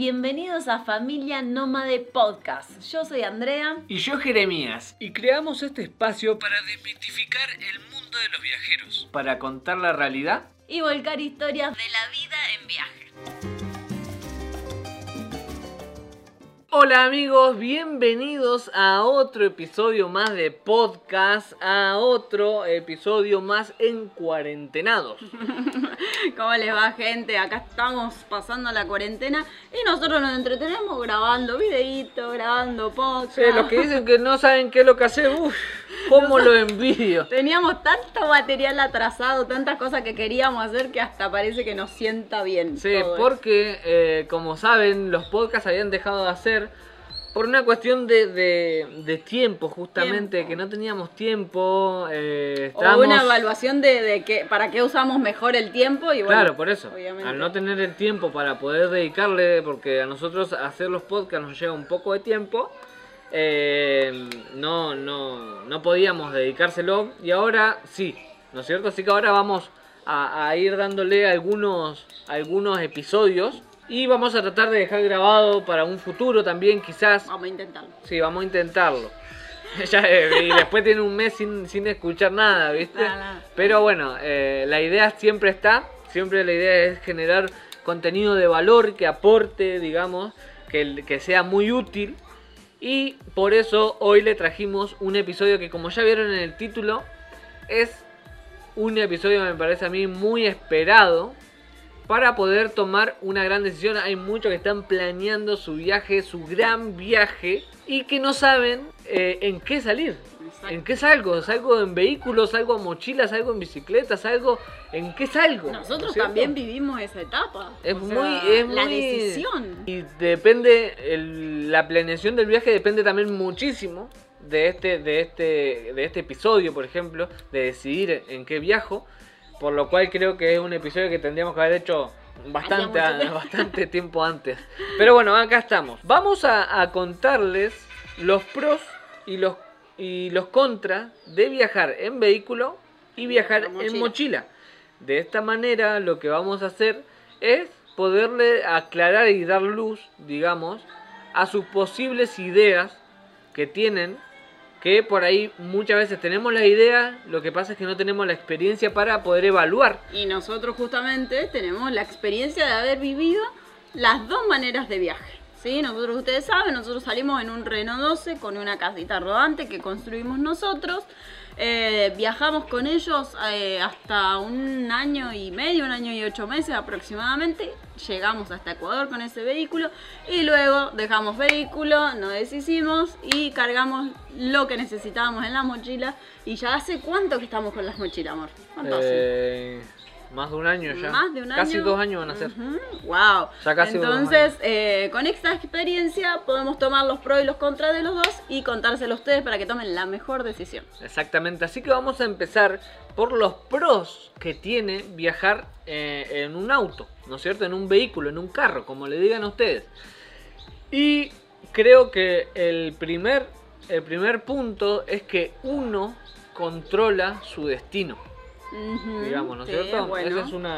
bienvenidos a Familia Nómade Podcast. Yo soy Andrea. Y yo Jeremías. Y creamos este espacio para desmitificar el mundo de los viajeros, para contar la realidad y volcar historias de la vida en viaje. Hola amigos, bienvenidos a otro episodio más de podcast, a otro episodio más en cuarentenados. ¿Cómo les va, gente? Acá estamos pasando la cuarentena y nosotros nos entretenemos grabando videitos, grabando podcast. Sí, los que dicen que no saben qué es lo que hacemos, uff, cómo lo envidio. Teníamos tanto material atrasado, tantas cosas que queríamos hacer que hasta parece que nos sienta bien. Sí, porque como saben, los podcasts habían dejado de hacer por una cuestión de tiempo, justamente, que no teníamos tiempo. Estábamos... O una evaluación de que, para qué usamos mejor el tiempo. Y bueno, claro, por eso, obviamente, al no tener el tiempo para poder dedicarle, porque a nosotros hacer los podcasts nos lleva un poco de tiempo, no podíamos dedicárselo. Y ahora sí, ¿no es cierto? Así que ahora vamos a ir dándole algunos episodios. Y vamos a tratar de dejar grabado para un futuro también, quizás. Vamos a intentarlo. Sí, vamos a intentarlo. Y después tiene un mes sin escuchar nada, ¿viste? Nada. Pero bueno, la idea siempre está. Siempre la idea es generar contenido de valor que aporte, digamos, que sea muy útil. Y por eso hoy le trajimos un episodio que, como ya vieron en el título, es un episodio, me parece a mí, muy esperado. Para poder tomar una gran decisión, hay muchos que están planeando su viaje, su gran viaje, y que no saben en qué salir. Exacto. ¿En qué salgo? ¿Salgo en vehículos? ¿Salgo en mochilas? ¿Salgo en bicicletas? ¿Salgo en qué salgo? Nosotros también vivimos esa etapa. Es la decisión. Y depende, la planeación del viaje depende también muchísimo de este episodio, por ejemplo, de decidir en qué viajo. Por lo cual creo que es un episodio que tendríamos que haber hecho bastante tiempo antes. Pero bueno, acá estamos. Vamos a contarles los pros y los contras de viajar en vehículo y viajar en mochila. De esta manera lo que vamos a hacer es poderle aclarar y dar luz, digamos, a sus posibles ideas que tienen. Que por ahí muchas veces tenemos la idea, lo que pasa es que no tenemos la experiencia para poder evaluar. Y nosotros justamente tenemos la experiencia de haber vivido las dos maneras de viaje, ¿sí? Nosotros, ustedes saben, nosotros salimos en un Renault 12 con una casita rodante que construimos nosotros. Viajamos con ellos hasta un año y medio, un año y 8 meses aproximadamente. Llegamos hasta Ecuador con ese vehículo y luego dejamos vehículo, nos deshicimos y cargamos lo que necesitábamos en la mochila. ¿Y ya hace cuánto que estamos con las mochilas, amor? ¿Cuánto hace? Más de un año ya. Más de un año. Casi 2 años van a ser. Wow. Ya casi. Entonces, con esta experiencia podemos tomar los pros y los contras de los dos y contárselo a ustedes para que tomen la mejor decisión. Exactamente. Así que vamos a empezar por los pros que tiene viajar en un auto, ¿no es cierto? En un vehículo, en un carro, como le digan a ustedes. Y creo que el primer punto es que uno controla su destino. Digamos, ¿no es cierto? Bueno,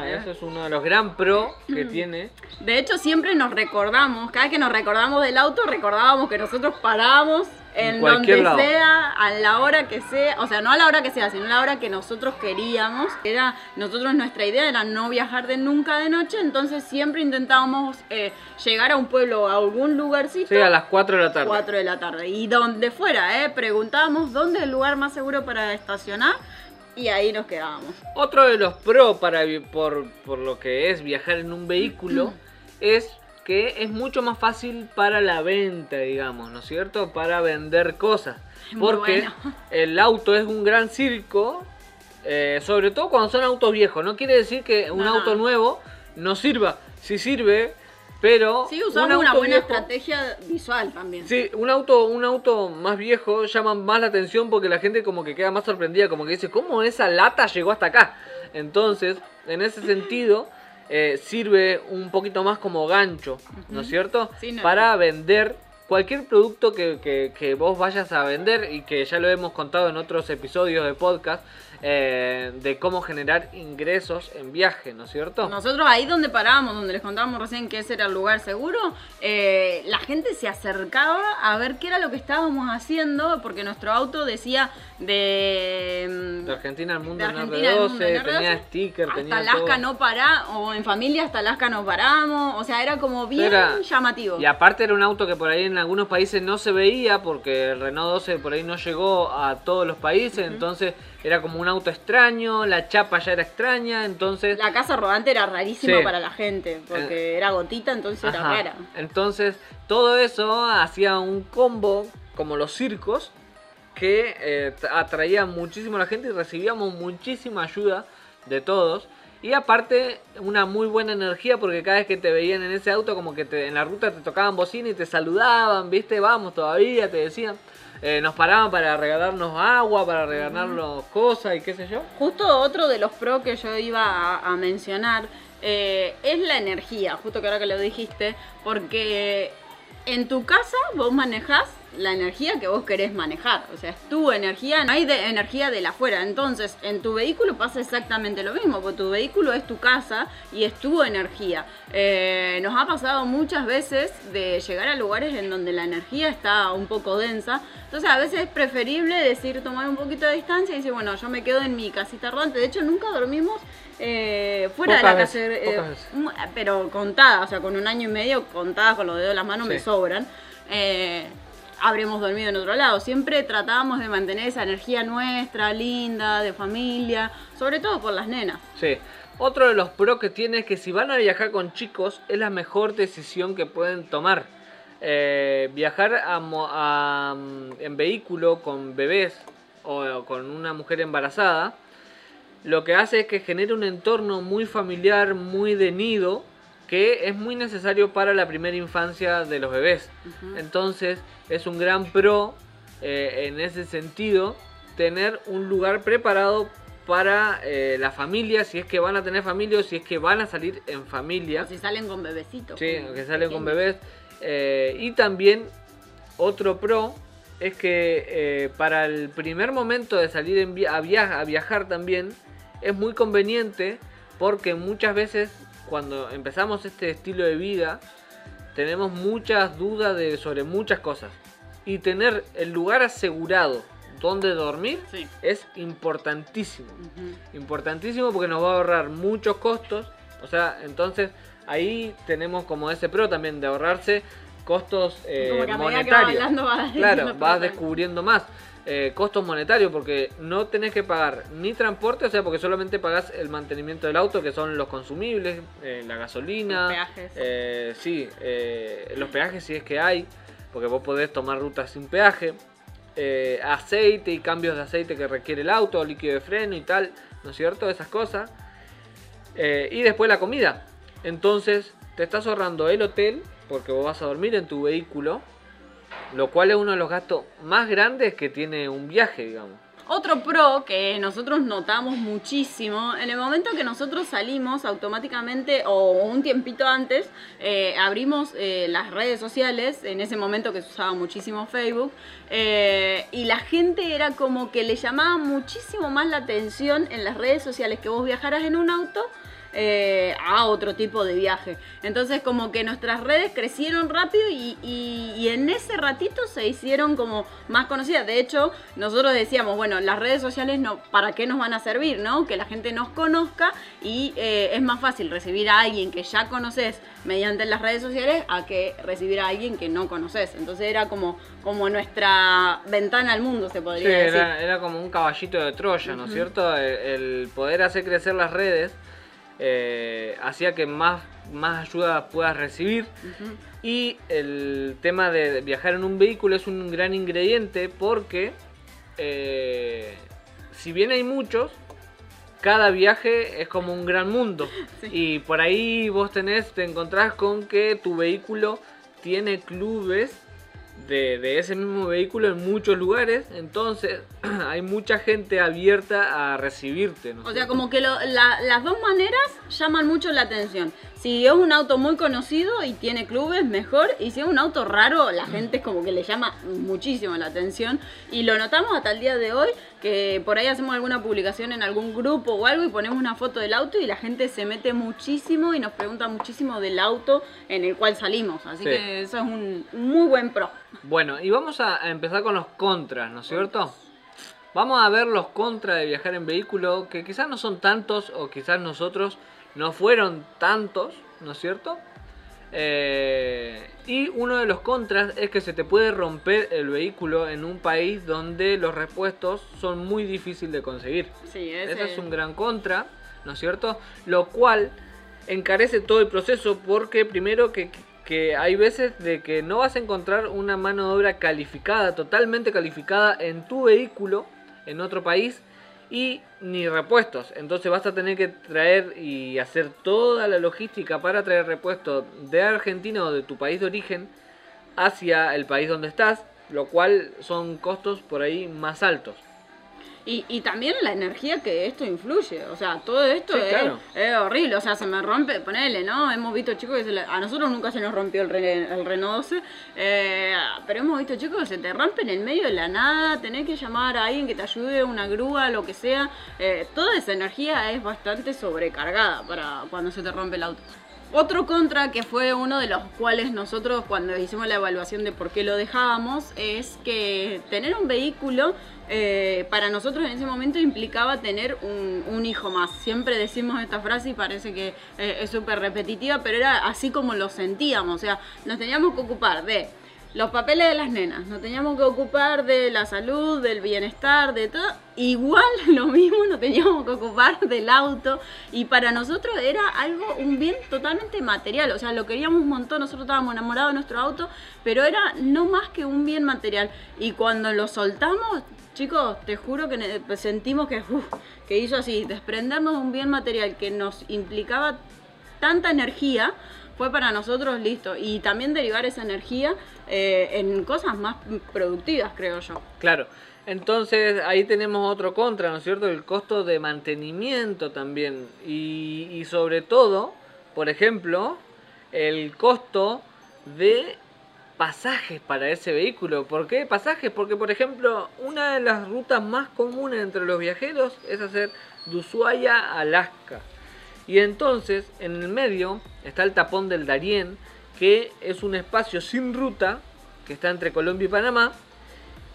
ese es uno de los gran pro que tiene. De hecho, siempre nos recordamos, cada vez que nos recordamos del auto, recordábamos que nosotros parábamos en donde sea, a la hora que sea, o sea, no a la hora que sea, sino a la hora que nosotros queríamos. Nuestra idea era no viajar nunca de noche, entonces siempre intentábamos llegar a un pueblo, a algún lugarcito. Sí, a las 4 de la tarde. 4 de la tarde, y donde fuera, preguntábamos dónde es el lugar más seguro para estacionar. Y ahí nos quedábamos. Otro de los pros por lo que es viajar en un vehículo es que es mucho más fácil para la venta, digamos, ¿no es cierto? Para vender cosas. Porque el auto es un gran circo, sobre todo cuando son autos viejos. No quiere decir que un auto nuevo no sirva. Sí sirve, pero... Sí, usamos una buena estrategia visual también. Sí, un auto más viejo llama más la atención porque la gente como que queda más sorprendida, como que dice, ¿cómo esa lata llegó hasta acá? Entonces, en ese sentido, sirve un poquito más como gancho, ¿no es cierto? Sí, para vender cualquier producto que vos vayas a vender, y que ya lo hemos contado en otros episodios de podcast, de cómo generar ingresos en viaje, ¿no es cierto? Nosotros ahí donde parábamos, donde les contábamos recién que ese era el lugar seguro, la gente se acercaba a ver qué era lo que estábamos haciendo, porque nuestro auto decía de Argentina al mundo en R12, tenía sticker, hasta tenía Alaska todo. No pará, o en familia hasta Alaska no paramos, o sea, era como bien llamativo. Y aparte era un auto que por ahí en algunos países no se veía, porque el Renault 12 por ahí no llegó a todos los países, entonces era como un auto extraño, la chapa ya era extraña, entonces... La casa rodante era rarísima para la gente, porque era gotita, entonces era rara. Entonces, todo eso hacía un combo, como los circos, que atraía muchísimo a la gente y recibíamos muchísima ayuda de todos. Y aparte, una muy buena energía, porque cada vez que te veían en ese auto, como que en la ruta te tocaban bocina y te saludaban, ¿viste? Vamos todavía, te decían... nos paraban para regalarnos agua, para regalarnos cosas y qué sé yo. Justo otro de los pros que yo iba a mencionar es la energía, justo que ahora que lo dijiste, porque en tu casa vos manejás la energía que vos querés manejar, o sea, es tu energía, no hay energía de la afuera. Entonces, en tu vehículo pasa exactamente lo mismo, porque tu vehículo es tu casa y es tu energía. Nos ha pasado muchas veces de llegar a lugares en donde la energía está un poco densa, entonces a veces es preferible decir, tomar un poquito de distancia y decir, bueno, yo me quedo en mi casita rodante. De hecho, nunca dormimos fuera de la casa, pero contadas, o sea, con 1 año y medio, contadas con los dedos de las manos, me sobran. Habremos dormido en otro lado. Siempre tratábamos de mantener esa energía nuestra, linda, de familia, sobre todo por las nenas. Sí. Otro de los pros que tiene es que si van a viajar con chicos, es la mejor decisión que pueden tomar. Viajar en vehículo con bebés o con una mujer embarazada, lo que hace es que genera un entorno muy familiar, muy de nido, que es muy necesario para la primera infancia de los bebés. Entonces es un gran pro en ese sentido tener un lugar preparado para la familia, si es que van a tener familia o si es que van a salir en familia. O si salen con bebecitos. Sí, o que salen con bebés. Y también otro pro es que para el primer momento de salir a viajar también es muy conveniente, porque muchas veces cuando empezamos este estilo de vida tenemos muchas dudas sobre muchas cosas, y tener el lugar asegurado donde dormir es importantísimo, importantísimo, porque nos va a ahorrar muchos costos. O sea, entonces ahí tenemos como ese pro también de ahorrarse costos monetarios. Claro, vas descubriendo más. Costos monetarios, porque no tenés que pagar ni transporte, o sea, porque solamente pagás el mantenimiento del auto, que son los consumibles, la gasolina, los peajes, los peajes si es que hay, porque vos podés tomar rutas sin peaje, aceite y cambios de aceite que requiere el auto, líquido de freno y tal, ¿no es cierto? Esas cosas. Y después la comida. Entonces te estás ahorrando el hotel, porque vos vas a dormir en tu vehículo, lo cual es uno de los gastos más grandes que tiene un viaje, digamos. Otro pro que nosotros notamos muchísimo, en el momento que nosotros salimos automáticamente o un tiempito antes, abrimos las redes sociales, en ese momento que se usaba muchísimo Facebook, y la gente era como que le llamaba muchísimo más la atención en las redes sociales que vos viajaras en un auto a otro tipo de viaje. Entonces como que nuestras redes crecieron rápido y en ese ratito se hicieron como más conocidas. De hecho, nosotros decíamos, bueno, las redes sociales no, ¿para qué nos van a servir? ¿No? Que la gente nos conozca, y es más fácil recibir a alguien que ya conoces mediante las redes sociales a que recibir a alguien que no conoces. Entonces era como nuestra ventana al mundo, se podría decir. Era como un caballito de Troya, ¿no es cierto? El poder hacer crecer las redes hacía que más ayuda puedas recibir. Y el tema de viajar en un vehículo es un gran ingrediente, porque si bien hay muchos, cada viaje es como un gran mundo. Y por ahí vos te encontrás con que tu vehículo tiene clubes de ese mismo vehículo en muchos lugares, entonces hay mucha gente abierta a recibirte, ¿no? O sea, como que las dos maneras llaman mucho la atención. Si es un auto muy conocido y tiene clubes, mejor. Y si es un auto raro, la gente es como que le llama muchísimo la atención. Y lo notamos hasta el día de hoy, que por ahí hacemos alguna publicación en algún grupo o algo y ponemos una foto del auto y la gente se mete muchísimo y nos pregunta muchísimo del auto en el cual salimos. Así que eso es un muy buen pro. Bueno, y vamos a empezar con los contras, ¿no es cierto? Vamos a ver los contras de viajar en vehículo, que quizás no son tantos o quizás nosotros no fueron tantos, ¿no es cierto? Y uno de los contras es que se te puede romper el vehículo en un país donde los repuestos son muy difíciles de conseguir. Sí, ese es un gran contra, ¿no es cierto? Lo cual encarece todo el proceso porque primero que hay veces de que no vas a encontrar una mano de obra calificada, totalmente calificada en tu vehículo en otro país y ni repuestos, entonces vas a tener que traer y hacer toda la logística para traer repuestos de Argentina o de tu país de origen hacia el país donde estás, lo cual son costos por ahí más altos. Y también la energía que esto influye, o sea, todo esto es horrible, o sea, se me rompe, ponele, ¿no? Hemos visto chicos que a nosotros nunca se nos rompió el Renault 12, pero hemos visto chicos que se te rompen en medio de la nada, tenés que llamar a alguien que te ayude, una grúa, lo que sea, toda esa energía es bastante sobrecargada para cuando se te rompe el auto. Otro contra, que fue uno de los cuales nosotros cuando hicimos la evaluación de por qué lo dejábamos, es que tener un vehículo para nosotros en ese momento implicaba tener un hijo más. Siempre decimos esta frase y parece que es súper repetitiva, pero era así como lo sentíamos. O sea, nos teníamos que ocupar de los papeles de las nenas, nos teníamos que ocupar de la salud, del bienestar, de todo. Igual lo mismo nos teníamos que ocupar del auto y para nosotros era algo, un bien totalmente material. O sea, lo queríamos un montón, nosotros estábamos enamorados de nuestro auto, pero era no más que un bien material. Y cuando lo soltamos, chicos, te juro que sentimos que hizo así, desprendernos de un bien material que nos implicaba tanta energía. Fue para nosotros listo, y también derivar esa energía en cosas más productivas, creo yo. Claro, entonces ahí tenemos otro contra, ¿no es cierto? El costo de mantenimiento también, y sobre todo, por ejemplo, el costo de pasajes para ese vehículo. ¿Por qué pasajes? Porque, por ejemplo, una de las rutas más comunes entre los viajeros es hacer de Ushuaia a Alaska. Y entonces, en el medio, está el tapón del Darién, que es un espacio sin ruta, que está entre Colombia y Panamá,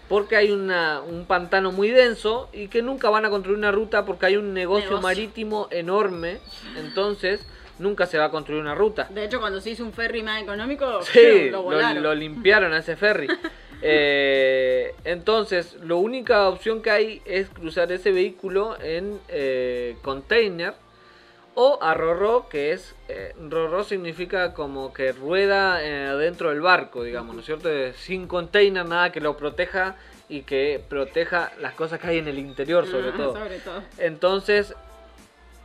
porque hay un pantano muy denso y que nunca van a construir una ruta porque hay un negocio marítimo enorme, entonces nunca se va a construir una ruta. De hecho, cuando se hizo un ferry más económico, sí, lo volaron. Lo limpiaron a ese ferry. Entonces, la única opción que hay es cruzar ese vehículo en container, o a rorró, que es, rorró significa como que rueda dentro del barco, digamos, ¿no es cierto? Sin container, nada que lo proteja y que proteja las cosas que hay en el interior, sobre todo. Entonces,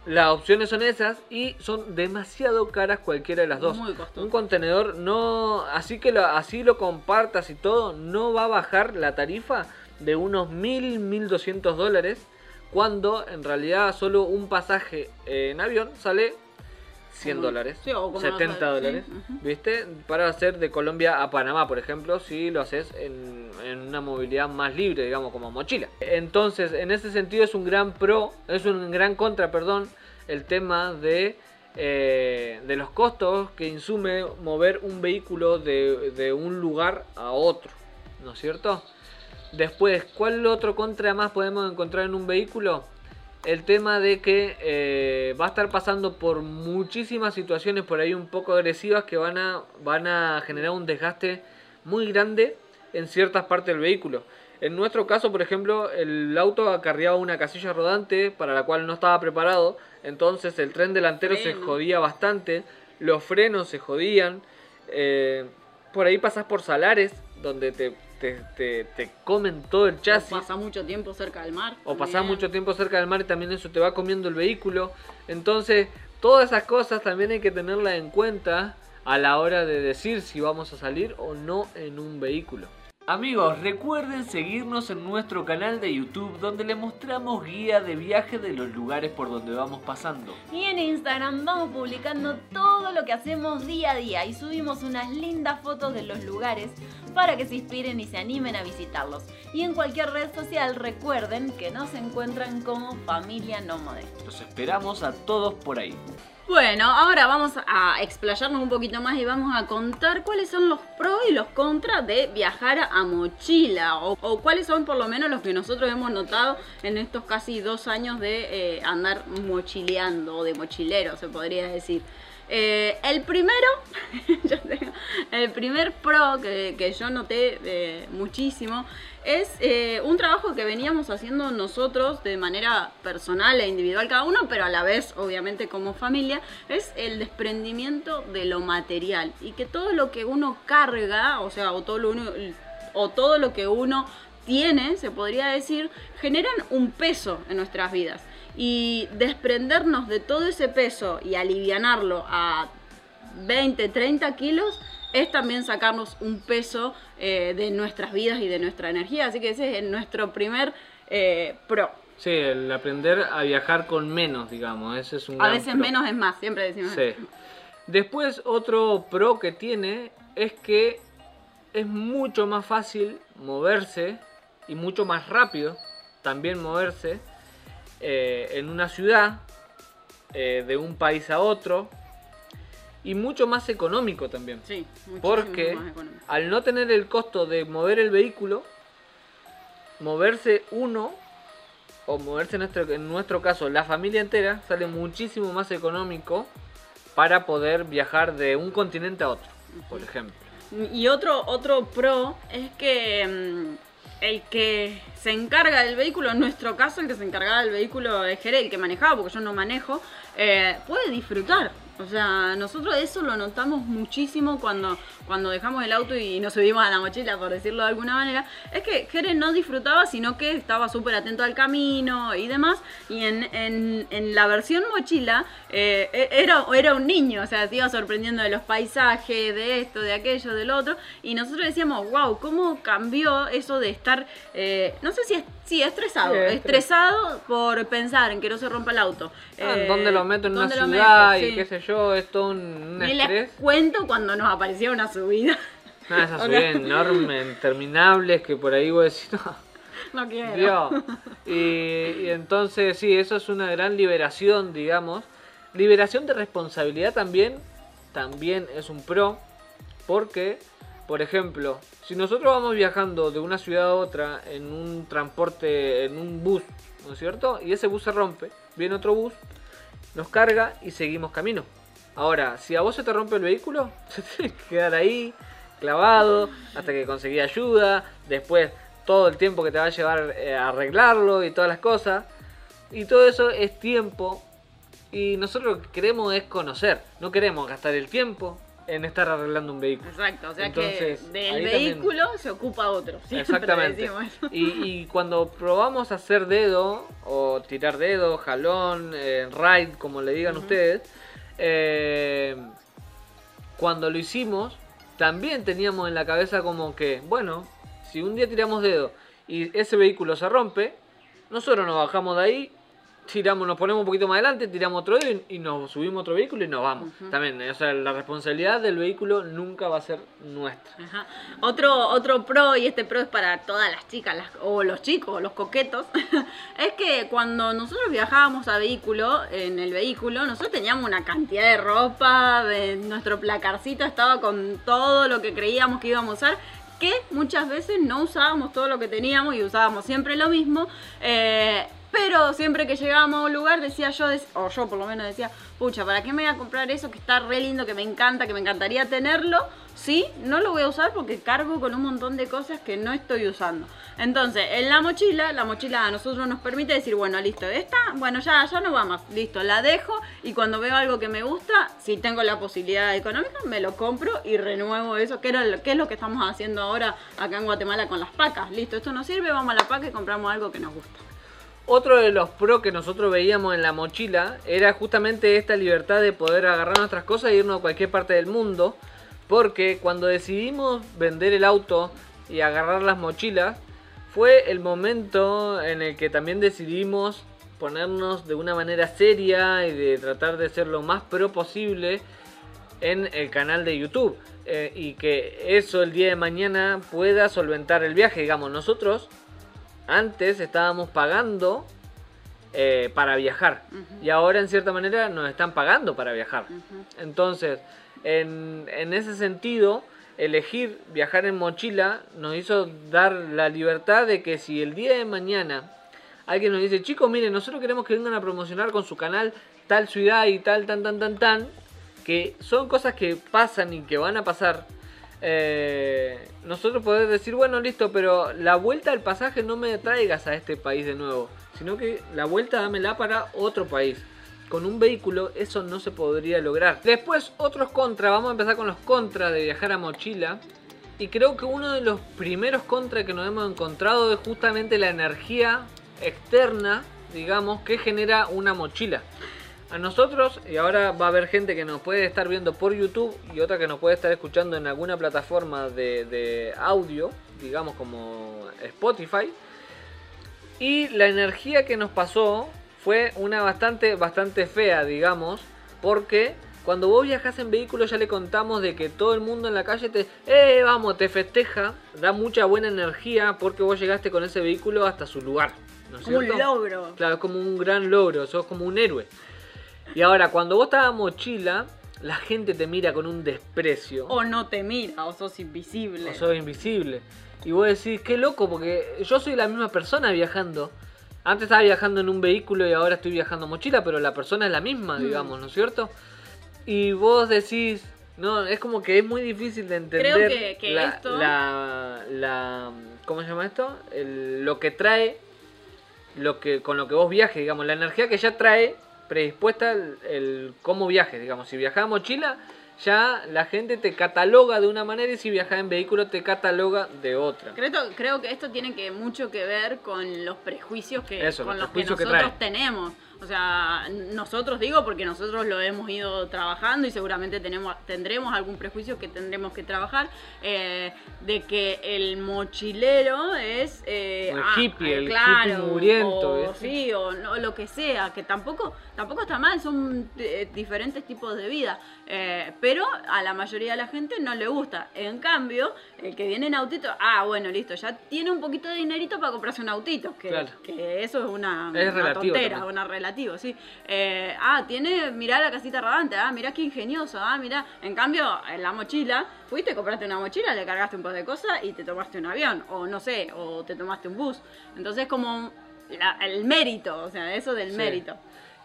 las opciones son esas y son demasiado caras cualquiera de las dos. Muy costoso. Un contenedor, no, así que así lo compartas y todo, no va a bajar la tarifa de unos $1.000, $1.200. Cuando en realidad solo un pasaje en avión sale $100, sí, $70, sí. ¿Viste? Para hacer de Colombia a Panamá, por ejemplo, si lo haces en una movilidad más libre, digamos, como mochila. Entonces, en ese sentido es un gran contra, el tema de los costos que insume mover un vehículo de un lugar a otro, ¿no es cierto? Después, ¿cuál otro contra más podemos encontrar en un vehículo? El tema de que va a estar pasando por muchísimas situaciones por ahí un poco agresivas que van a generar un desgaste muy grande en ciertas partes del vehículo. En nuestro caso, por ejemplo, el auto acarreaba una casilla rodante para la cual no estaba preparado, entonces el tren delantero se jodía bastante, los frenos se jodían, por ahí pasás por salares donde te comen todo el chasis. O pasás mucho tiempo cerca del mar. O pasás mucho tiempo cerca del mar y también eso te va comiendo el vehículo. Entonces, todas esas cosas también hay que tenerlas en cuenta a la hora de decir si vamos a salir o no en un vehículo. Amigos, recuerden seguirnos en nuestro canal de YouTube, donde les mostramos guía de viaje de los lugares por donde vamos pasando. Y en Instagram vamos publicando todo lo que hacemos día a día y subimos unas lindas fotos de los lugares para que se inspiren y se animen a visitarlos. Y en cualquier red social recuerden que nos encuentran como Familia Nómade. Los esperamos a todos por ahí. Bueno, ahora vamos a explayarnos un poquito más y vamos a contar cuáles son los pros y los contras de viajar a mochila o cuáles son por lo menos los que nosotros hemos notado en estos casi 2 años de andar mochileando o de mochilero, se podría decir. El primer pro que yo noté muchísimo es un trabajo que veníamos haciendo nosotros de manera personal e individual cada uno, pero a la vez obviamente como familia, es el desprendimiento de lo material y que todo lo que uno carga, o sea, todo lo que uno tiene, se podría decir, generan un peso en nuestras vidas. Y desprendernos de todo ese peso y alivianarlo a 20, 30 kilos es también sacarnos un peso de nuestras vidas y de nuestra energía. Así que ese es nuestro primer pro. Sí, el aprender a viajar con menos, digamos. Ese es un gran pro. A veces menos es más, siempre decimos. Sí. Después, otro pro que tiene es que es mucho más fácil moverse y mucho más rápido también moverse. En una ciudad, de un país a otro, y mucho más económico también. Sí, porque más económico. Al no tener el costo de mover el vehículo, moverse uno o moverse en nuestro caso la familia entera sale muchísimo más económico para poder viajar de un continente a otro, por ejemplo. Y otro pro es que el que se encarga del vehículo, en nuestro caso el que se encargaba del vehículo es Jere, el que manejaba, porque yo no manejo, puede disfrutar. O sea, nosotros eso lo notamos muchísimo cuando dejamos el auto y nos subimos a la mochila, por decirlo de alguna manera. Es que Jere no disfrutaba, sino que estaba súper atento al camino y demás. Y en la versión mochila era un niño, o sea, se iba sorprendiendo de los paisajes, de esto, de aquello, del otro. Y nosotros decíamos, wow, cómo cambió eso de estar, no sé si es... Sí, estresado por pensar en que no se rompa el auto. ¿Dónde lo meto? En una ciudad, y qué sé yo, es todo un estrés. Les cuento cuando nos aparecía una subida. Ah, esa subida enorme, interminable, que por ahí voy a decir, no quiero. Dios. Y entonces, sí, eso es una gran liberación, digamos. Liberación de responsabilidad también es un pro, porque... Por ejemplo, si nosotros vamos viajando de una ciudad a otra en un transporte, en un bus, ¿no es cierto? Y ese bus se rompe, viene otro bus, nos carga y seguimos camino. Ahora, si a vos se te rompe el vehículo, se tiene que quedar ahí, clavado, hasta que conseguís ayuda, después todo el tiempo que te va a llevar a arreglarlo y todas las cosas. Y todo eso es tiempo, y nosotros lo que queremos es conocer, no queremos gastar el tiempo en estar arreglando un vehículo. Exacto, o sea, entonces, que del vehículo también se ocupa otro. Exactamente. Y cuando probamos hacer dedo, o tirar dedo, jalón, ride, como le digan ustedes, cuando lo hicimos, también teníamos en la cabeza como que, bueno, si un día tiramos dedo y ese vehículo se rompe, nosotros nos bajamos de ahí, nos ponemos un poquito más adelante, tiramos otro dedo y nos subimos a otro vehículo y nos vamos. También, o sea, la responsabilidad del vehículo nunca va a ser nuestra. Ajá. Otro pro, y este pro es para todas las chicas, o los chicos, los coquetos, es que cuando nosotros viajábamos en el vehículo, nosotros teníamos una cantidad de ropa, nuestro placarcito estaba con todo lo que creíamos que íbamos a usar, que muchas veces no usábamos todo lo que teníamos y usábamos siempre lo mismo. Pero siempre que llegábamos a un lugar decía yo, o yo por lo menos decía, pucha, ¿para qué me voy a comprar eso que está re lindo, que me encanta, que me encantaría tenerlo? Sí, no lo voy a usar porque cargo con un montón de cosas que no estoy usando. Entonces, en la mochila a nosotros nos permite decir, bueno, listo, esta, bueno, ya no va más, listo, la dejo, y cuando veo algo que me gusta, si tengo la posibilidad económica, me lo compro y renuevo eso, que es lo que estamos haciendo ahora acá en Guatemala con las pacas. Listo, esto no sirve, vamos a la paca y compramos algo que nos gusta. Otro de los pros que nosotros veíamos en la mochila era justamente esta libertad de poder agarrar nuestras cosas e irnos a cualquier parte del mundo, porque cuando decidimos vender el auto y agarrar las mochilas, fue el momento en el que también decidimos ponernos de una manera seria y de tratar de ser lo más pro posible en el canal de YouTube, y que eso el día de mañana pueda solventar el viaje. Digamos, nosotros antes estábamos pagando para viajar, y ahora en cierta manera nos están pagando para viajar. Entonces, en ese sentido, elegir viajar en mochila nos hizo dar la libertad de que si el día de mañana alguien nos dice: chicos, miren, nosotros queremos que vengan a promocionar con su canal tal ciudad y tal, que son cosas que pasan y que van a pasar. Nosotros podemos decir: bueno, listo, pero la vuelta al pasaje no me traigas a este país de nuevo, sino que la vuelta dámela para otro país. Con un vehículo eso no se podría lograr. Después, otros contras. Vamos a empezar con los contras de viajar a mochila. Y creo que uno de los primeros contras que nos hemos encontrado es justamente la energía externa, digamos, que genera una mochila. A nosotros, y ahora va a haber gente que nos puede estar viendo por YouTube y otra que nos puede estar escuchando en alguna plataforma de audio, digamos como Spotify. Y la energía que nos pasó fue una bastante fea, digamos, porque cuando vos viajás en vehículo ya le contamos de que todo el mundo en la calle te festeja, da mucha buena energía porque vos llegaste con ese vehículo hasta su lugar, ¿no es cierto? Un logro. Claro, es como un gran logro, sos como un héroe. Y ahora, cuando vos estás a mochila, la gente te mira con un desprecio. O no te mira, o sos invisible. O sos invisible. Y vos decís: qué loco, porque yo soy la misma persona viajando. Antes estaba viajando en un vehículo y ahora estoy viajando en mochila, pero la persona es la misma, digamos, ¿no es cierto? Y vos decís... No, es como que es muy difícil de entender. Creo que esto... ¿Cómo se llama esto? Lo que trae... con lo que vos viajes, digamos. La energía que ya trae... predispuesta el cómo viajes, digamos. Si viajas en mochila, ya la gente te cataloga de una manera, y si viajas en vehículo te cataloga de otra. Creo que esto tiene mucho que ver con los prejuicios que, tenemos. O sea, nosotros digo porque nosotros lo hemos ido trabajando y seguramente tendremos algún prejuicio que tendremos que trabajar, de que el mochilero es... el hippie, el hippie muriento. O, sí, o no, lo que sea, que tampoco está mal, son diferentes tipos de vida, pero a la mayoría de la gente no le gusta. En cambio, el que viene en autito, bueno, listo, ya tiene un poquito de dinerito para comprarse un autito, que eso es una tontera, una relativa. Sí. Tiene, mirá la casita rodante, mirá qué ingenioso, mirá. En cambio, en la mochila, fuiste, compraste una mochila, le cargaste un par de cosas y te tomaste un avión, o no sé, o te tomaste un bus. Entonces, como el mérito, o sea, eso del mérito.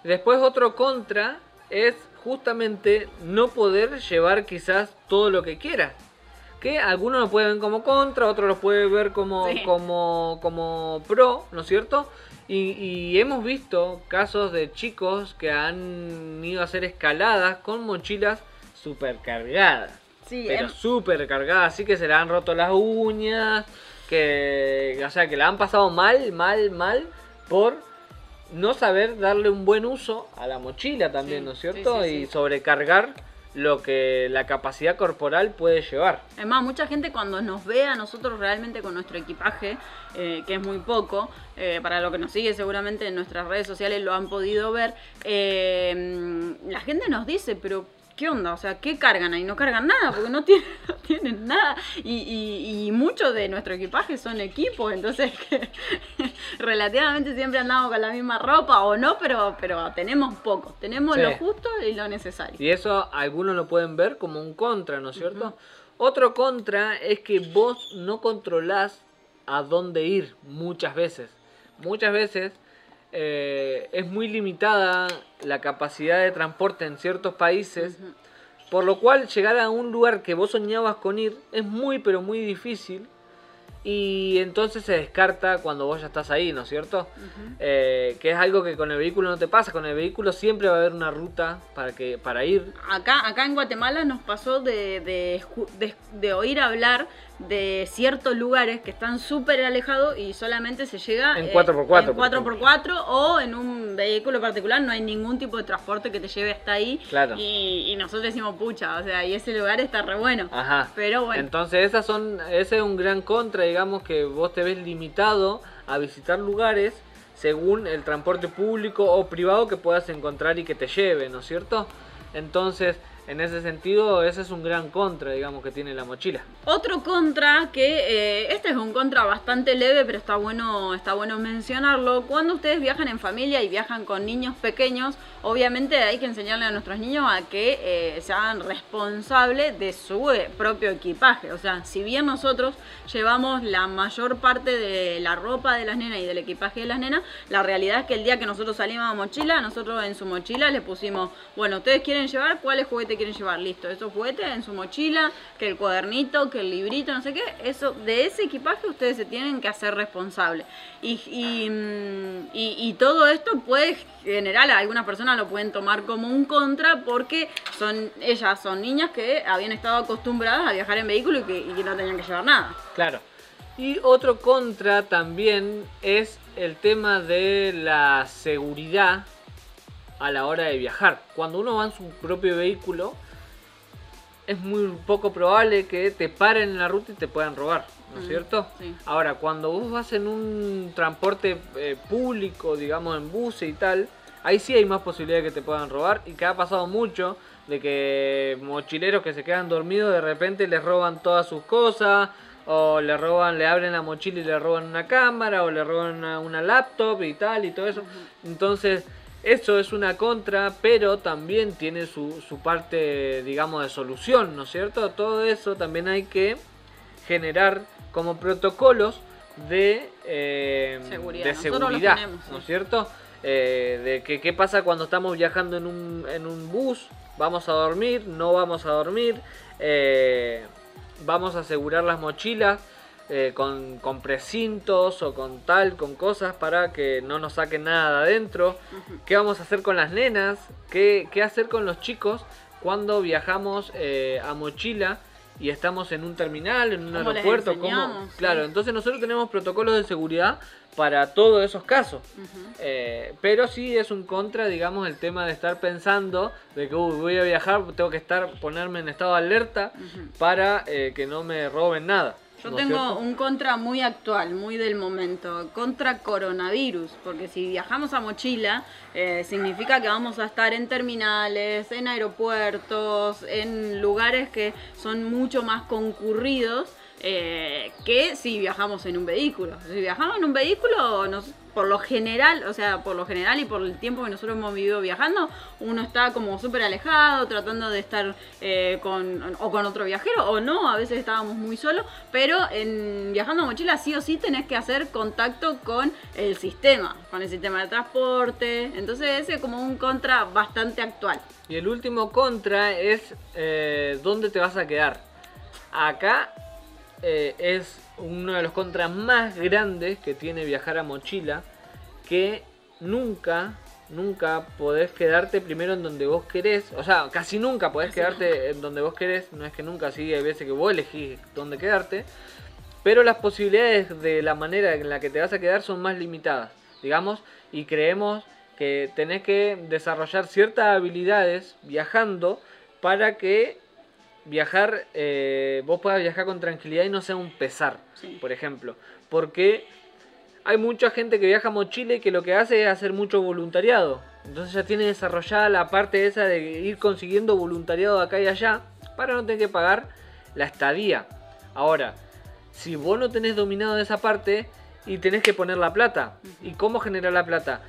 Después, otro contra es justamente no poder llevar quizás todo lo que quieras. Que algunos lo pueden ver como contra, otros lo pueden ver como pro, ¿no es cierto? Y hemos visto casos de chicos que han ido a hacer escaladas con mochilas supercargadas. Sí, pero supercargadas, así que se le han roto las uñas, que la han pasado mal por no saber darle un buen uso a la mochila también, ¿no es cierto? Sí, sí, sí. Y sobrecargar lo que la capacidad corporal puede llevar. Es más, mucha gente cuando nos ve a nosotros realmente con nuestro equipaje, que es muy poco, para lo que nos sigue seguramente en nuestras redes sociales lo han podido ver, la gente nos dice: pero ¿qué onda? O sea, ¿qué cargan ahí? No cargan nada, porque no tienen nada. Y mucho de nuestro equipaje son equipos, entonces relativamente siempre andamos con la misma ropa o no, pero tenemos poco. Tenemos lo justo y lo necesario. Y eso algunos lo pueden ver como un contra, ¿no es cierto? Otro contra es que vos no controlás a dónde ir muchas veces. Muchas veces... es muy limitada la capacidad de transporte en ciertos países, por lo cual llegar a un lugar que vos soñabas con ir es muy pero muy difícil, y entonces se descarta cuando vos ya estás ahí, ¿no es cierto? Que es algo que con el vehículo no te pasa. Con el vehículo siempre va a haber una ruta para ir. Acá en Guatemala nos pasó de oír hablar de ciertos lugares que están súper alejados y solamente se llega en 4x4, en 4x4 o en un vehículo particular, no hay ningún tipo de transporte que te lleve hasta ahí. Claro. Y nosotros decimos pucha, o sea, y ese lugar está re bueno. Ajá. Pero bueno. Entonces ese es un gran contra, digamos, que vos te ves limitado a visitar lugares según el transporte público o privado que puedas encontrar y que te lleve, ¿no es cierto? Entonces, en ese sentido, ese es un gran contra, digamos, que tiene la mochila. Otro contra, que este es un contra bastante leve, pero está bueno mencionarlo. Cuando ustedes viajan en familia y viajan con niños pequeños, obviamente hay que enseñarle a nuestros niños a que se hagan responsables de su propio equipaje. O sea, si bien nosotros llevamos la mayor parte de la ropa de las nenas y del equipaje de las nenas, la realidad es que el día que nosotros salimos a mochila, nosotros en su mochila les pusimos, bueno, ustedes quieren llevar, ¿cuáles juguetes quieren llevar? Listo, esos juguetes en su mochila, que el cuadernito, que el librito, no sé qué, eso, de ese equipaje ustedes se tienen que hacer responsables. Y todo esto puede generar, a algunas personas lo pueden tomar como un contra porque ellas son niñas que habían estado acostumbradas a viajar en vehículo y que no tenían que llevar nada. Claro. Y otro contra también es el tema de la seguridad a la hora de viajar. Cuando uno va en su propio vehículo, es muy poco probable que te paren en la ruta y te puedan robar, ¿no es cierto? Sí. Ahora, cuando vos vas en un transporte público, digamos en buses y tal, ahí sí hay más posibilidad de que te puedan robar, y que ha pasado mucho de que mochileros que se quedan dormidos de repente les roban todas sus cosas, o le abren la mochila y le roban una cámara, o le roban una laptop y tal, y todo eso. Entonces, eso es una contra, pero también tiene su parte, digamos, de solución, ¿no es cierto? Todo eso también hay que generar como protocolos de seguridad, tenemos, ¿no es cierto? De que qué pasa cuando estamos viajando en un bus, vamos a dormir, no vamos a dormir, vamos a asegurar las mochilas con precintos o con cosas para que no nos saquen nada adentro. ¿Qué vamos a hacer con las nenas? ¿Qué hacer con los chicos cuando viajamos a mochila y estamos en un terminal, en un aeropuerto? ¿Cómo? Claro, entonces nosotros tenemos protocolos de seguridad para todos esos casos. Pero sí es un contra, digamos, el tema de estar pensando de que voy a viajar, tengo que ponerme en estado de alerta para que no me roben nada. Yo tengo un contra muy actual, muy del momento, contra coronavirus, porque si viajamos a mochila, significa que vamos a estar en terminales, en aeropuertos, en lugares que son mucho más concurridos que si viajamos en un vehículo. Si viajamos en un vehículo, por lo general y por el tiempo que nosotros hemos vivido viajando, uno está como súper alejado, tratando de estar con otro viajero o no, a veces estábamos muy solos, pero viajando a mochila sí o sí tenés que hacer contacto con el sistema de transporte. Entonces ese es como un contra bastante actual. Y el último contra es ¿dónde te vas a quedar? Acá es uno de los contras más grandes que tiene viajar a mochila, que nunca podés quedarte primero en donde vos querés. O sea, casi nunca podés quedarte en donde vos querés. No es que nunca, sí, hay veces que vos elegís dónde quedarte, pero las posibilidades de la manera en la que te vas a quedar son más limitadas, digamos, y creemos que tenés que desarrollar ciertas habilidades viajando para que vos puedas viajar con tranquilidad y no sea un pesar, por ejemplo. Porque hay mucha gente que viaja a mochila y que lo que hace es hacer mucho voluntariado. Entonces ya tiene desarrollada la parte esa de ir consiguiendo voluntariado acá y allá para no tener que pagar la estadía. Ahora, si vos no tenés dominado esa parte y tenés que poner la plata, ¿y cómo generar la plata?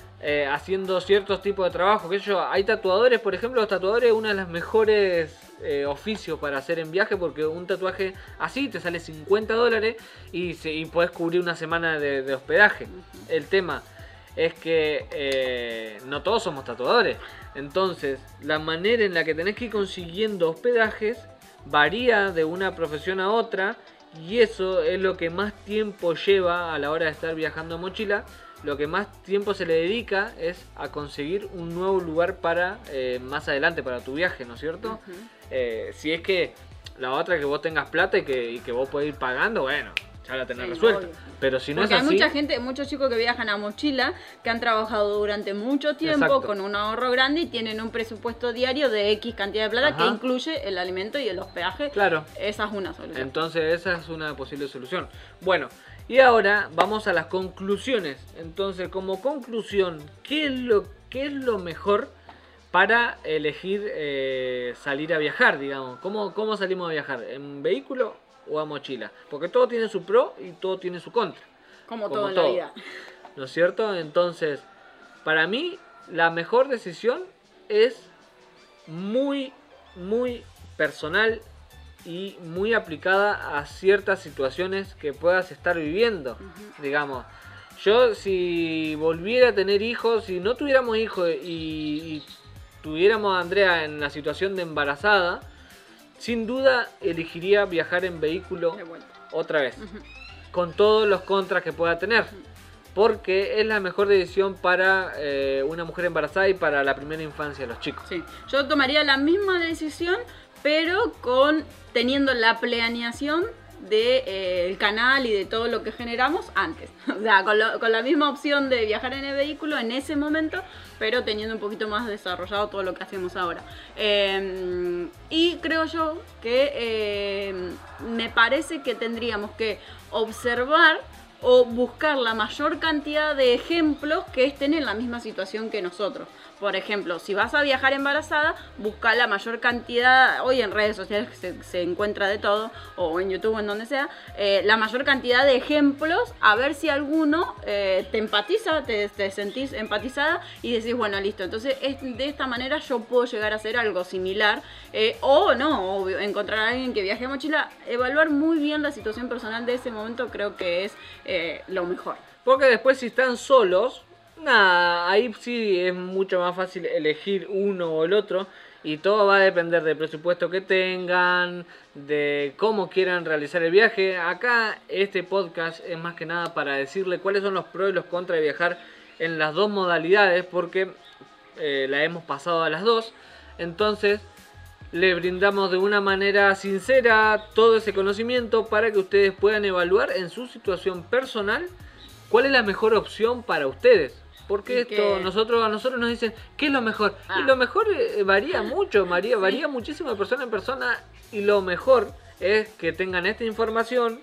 Haciendo ciertos tipos de trabajo, que yo, hay tatuadores, por ejemplo, los tatuadores es uno de los mejores oficios para hacer en viaje, porque un tatuaje así te sale $50 y podés cubrir una semana de hospedaje. El tema es que no todos somos tatuadores, entonces la manera en la que tenés que ir consiguiendo hospedajes varía de una profesión a otra, y eso es lo que más tiempo lleva a la hora de estar viajando en mochila. Lo que más tiempo se le dedica es a conseguir un nuevo lugar para más adelante, para tu viaje, ¿no es cierto? Si es que La otra es que vos tengas plata y que vos podés ir pagando, bueno, ya la tenés resuelta. Obvio. Pero si no porque es así... Porque hay mucha gente, muchos chicos que viajan a mochila, que han trabajado durante mucho tiempo, exacto, con un ahorro grande y tienen un presupuesto diario de X cantidad de plata, ajá, que incluye el alimento y el hospedaje. Claro. Esa es una solución. Entonces esa es una posible solución. Bueno, y ahora vamos a las conclusiones. Entonces, como conclusión, ¿qué es lo mejor para elegir salir a viajar, digamos? ¿Cómo salimos a viajar? ¿En vehículo o a mochila? Porque todo tiene su pro y todo tiene su contra. Como todo en la vida. ¿No es cierto? Entonces, para mí, la mejor decisión es muy, muy personal y muy aplicada a ciertas situaciones que puedas estar viviendo, uh-huh, digamos. Yo, si volviera a tener hijos, si no tuviéramos hijos y tuviéramos a Andrea en la situación de embarazada, sin duda elegiría viajar en vehículo otra vez, uh-huh, con todos los contras que pueda tener, uh-huh, porque es la mejor decisión para una mujer embarazada y para la primera infancia de los chicos. Sí. Yo tomaría la misma decisión, pero teniendo la planeación del canal y de todo lo que generamos antes. O sea, con la misma opción de viajar en el vehículo en ese momento, pero teniendo un poquito más desarrollado todo lo que hacemos ahora. Y creo yo que me parece que tendríamos que observar o buscar la mayor cantidad de ejemplos que estén en la misma situación que nosotros. Por ejemplo, si vas a viajar embarazada, busca la mayor cantidad, hoy en redes sociales se encuentra de todo, o en YouTube, en donde sea, la mayor cantidad de ejemplos, a ver si alguno te empatiza, te sentís empatizada y decís, bueno, listo, entonces de esta manera yo puedo llegar a hacer algo similar, o no, obvio, encontrar a alguien que viaje en mochila. Evaluar muy bien la situación personal de ese momento creo que es lo mejor. Porque después, si están solos, nada, ahí sí es mucho más fácil elegir uno o el otro y todo va a depender del presupuesto que tengan, de cómo quieran realizar el viaje. Acá este podcast es más que nada para decirle cuáles son los pros y los contras de viajar en las dos modalidades, porque la hemos pasado a las dos. Entonces le brindamos de una manera sincera todo ese conocimiento para que ustedes puedan evaluar en su situación personal cuál es la mejor opción para ustedes. Porque esto, a nosotros nos dicen, ¿qué es lo mejor? Ah. Y lo mejor varía mucho, varía muchísimo de persona en persona. Y lo mejor es que tengan esta información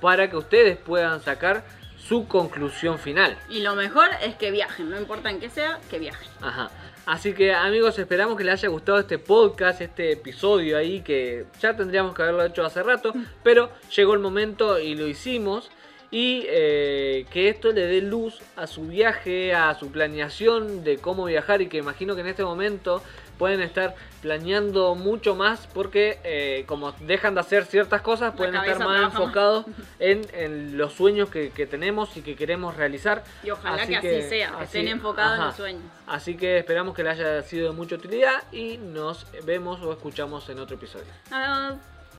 para que ustedes puedan sacar su conclusión final. Y lo mejor es que viajen, no importa en qué sea, que viajen. Ajá. Así que, amigos, esperamos que les haya gustado este podcast, este episodio ahí, que ya tendríamos que haberlo hecho hace rato, pero llegó el momento y lo hicimos. Y que esto le dé luz a su viaje, a su planeación de cómo viajar, y que imagino que en este momento pueden estar planeando mucho más porque como dejan de hacer ciertas cosas, pueden estar más enfocados en los sueños que tenemos y que queremos realizar. Y ojalá que así sea, que estén enfocados, ajá, en los sueños. Así que esperamos que les haya sido de mucha utilidad y nos vemos o escuchamos en otro episodio. Adiós.